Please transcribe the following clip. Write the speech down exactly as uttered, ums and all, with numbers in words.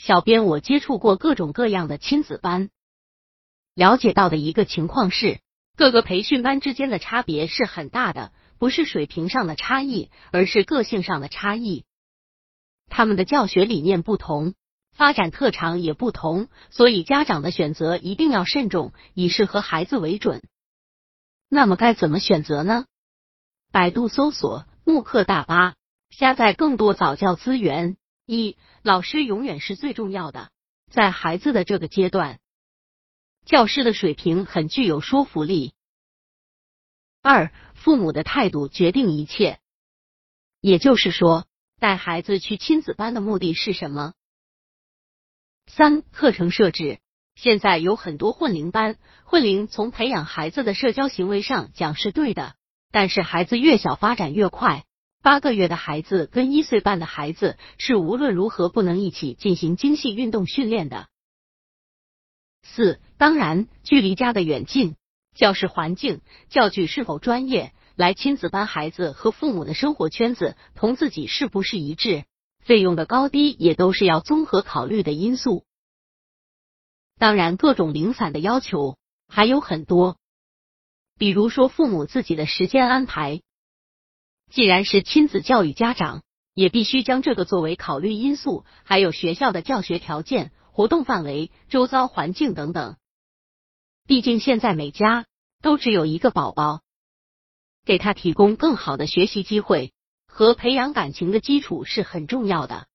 小编我接触过各种各样的亲子班，了解到的一个情况是，各个培训班之间的差别是很大的，不是水平上的差异，而是个性上的差异。他们的教学理念不同，发展特长也不同，所以家长的选择一定要慎重，以适合孩子为准。那么该怎么选择呢？百度搜索慕课大巴，下载更多早教资源。一、老师永远是最重要的。在孩子的这个阶段，教师的水平很具有说服力。二、父母的态度决定一切。也就是说，带孩子去亲子班的目的是什么？三、课程设置。现在有很多混龄班，混龄从培养孩子的社交行为上讲是对的，但是孩子越小发展越快。八个月的孩子跟一岁半的孩子是无论如何不能一起进行精细运动训练的。四、当然，距离家的远近、教室环境、教具是否专业，来亲子班孩子和父母的生活圈子同自己是不是一致，费用的高低也都是要综合考虑的因素。当然，各种零散的要求还有很多，比如说父母自己的时间安排。既然是亲子教育，家长也必须将这个作为考虑因素，还有学校的教学条件、活动范围、周遭环境等等。毕竟现在每家都只有一个宝宝，给他提供更好的学习机会和培养感情的基础是很重要的。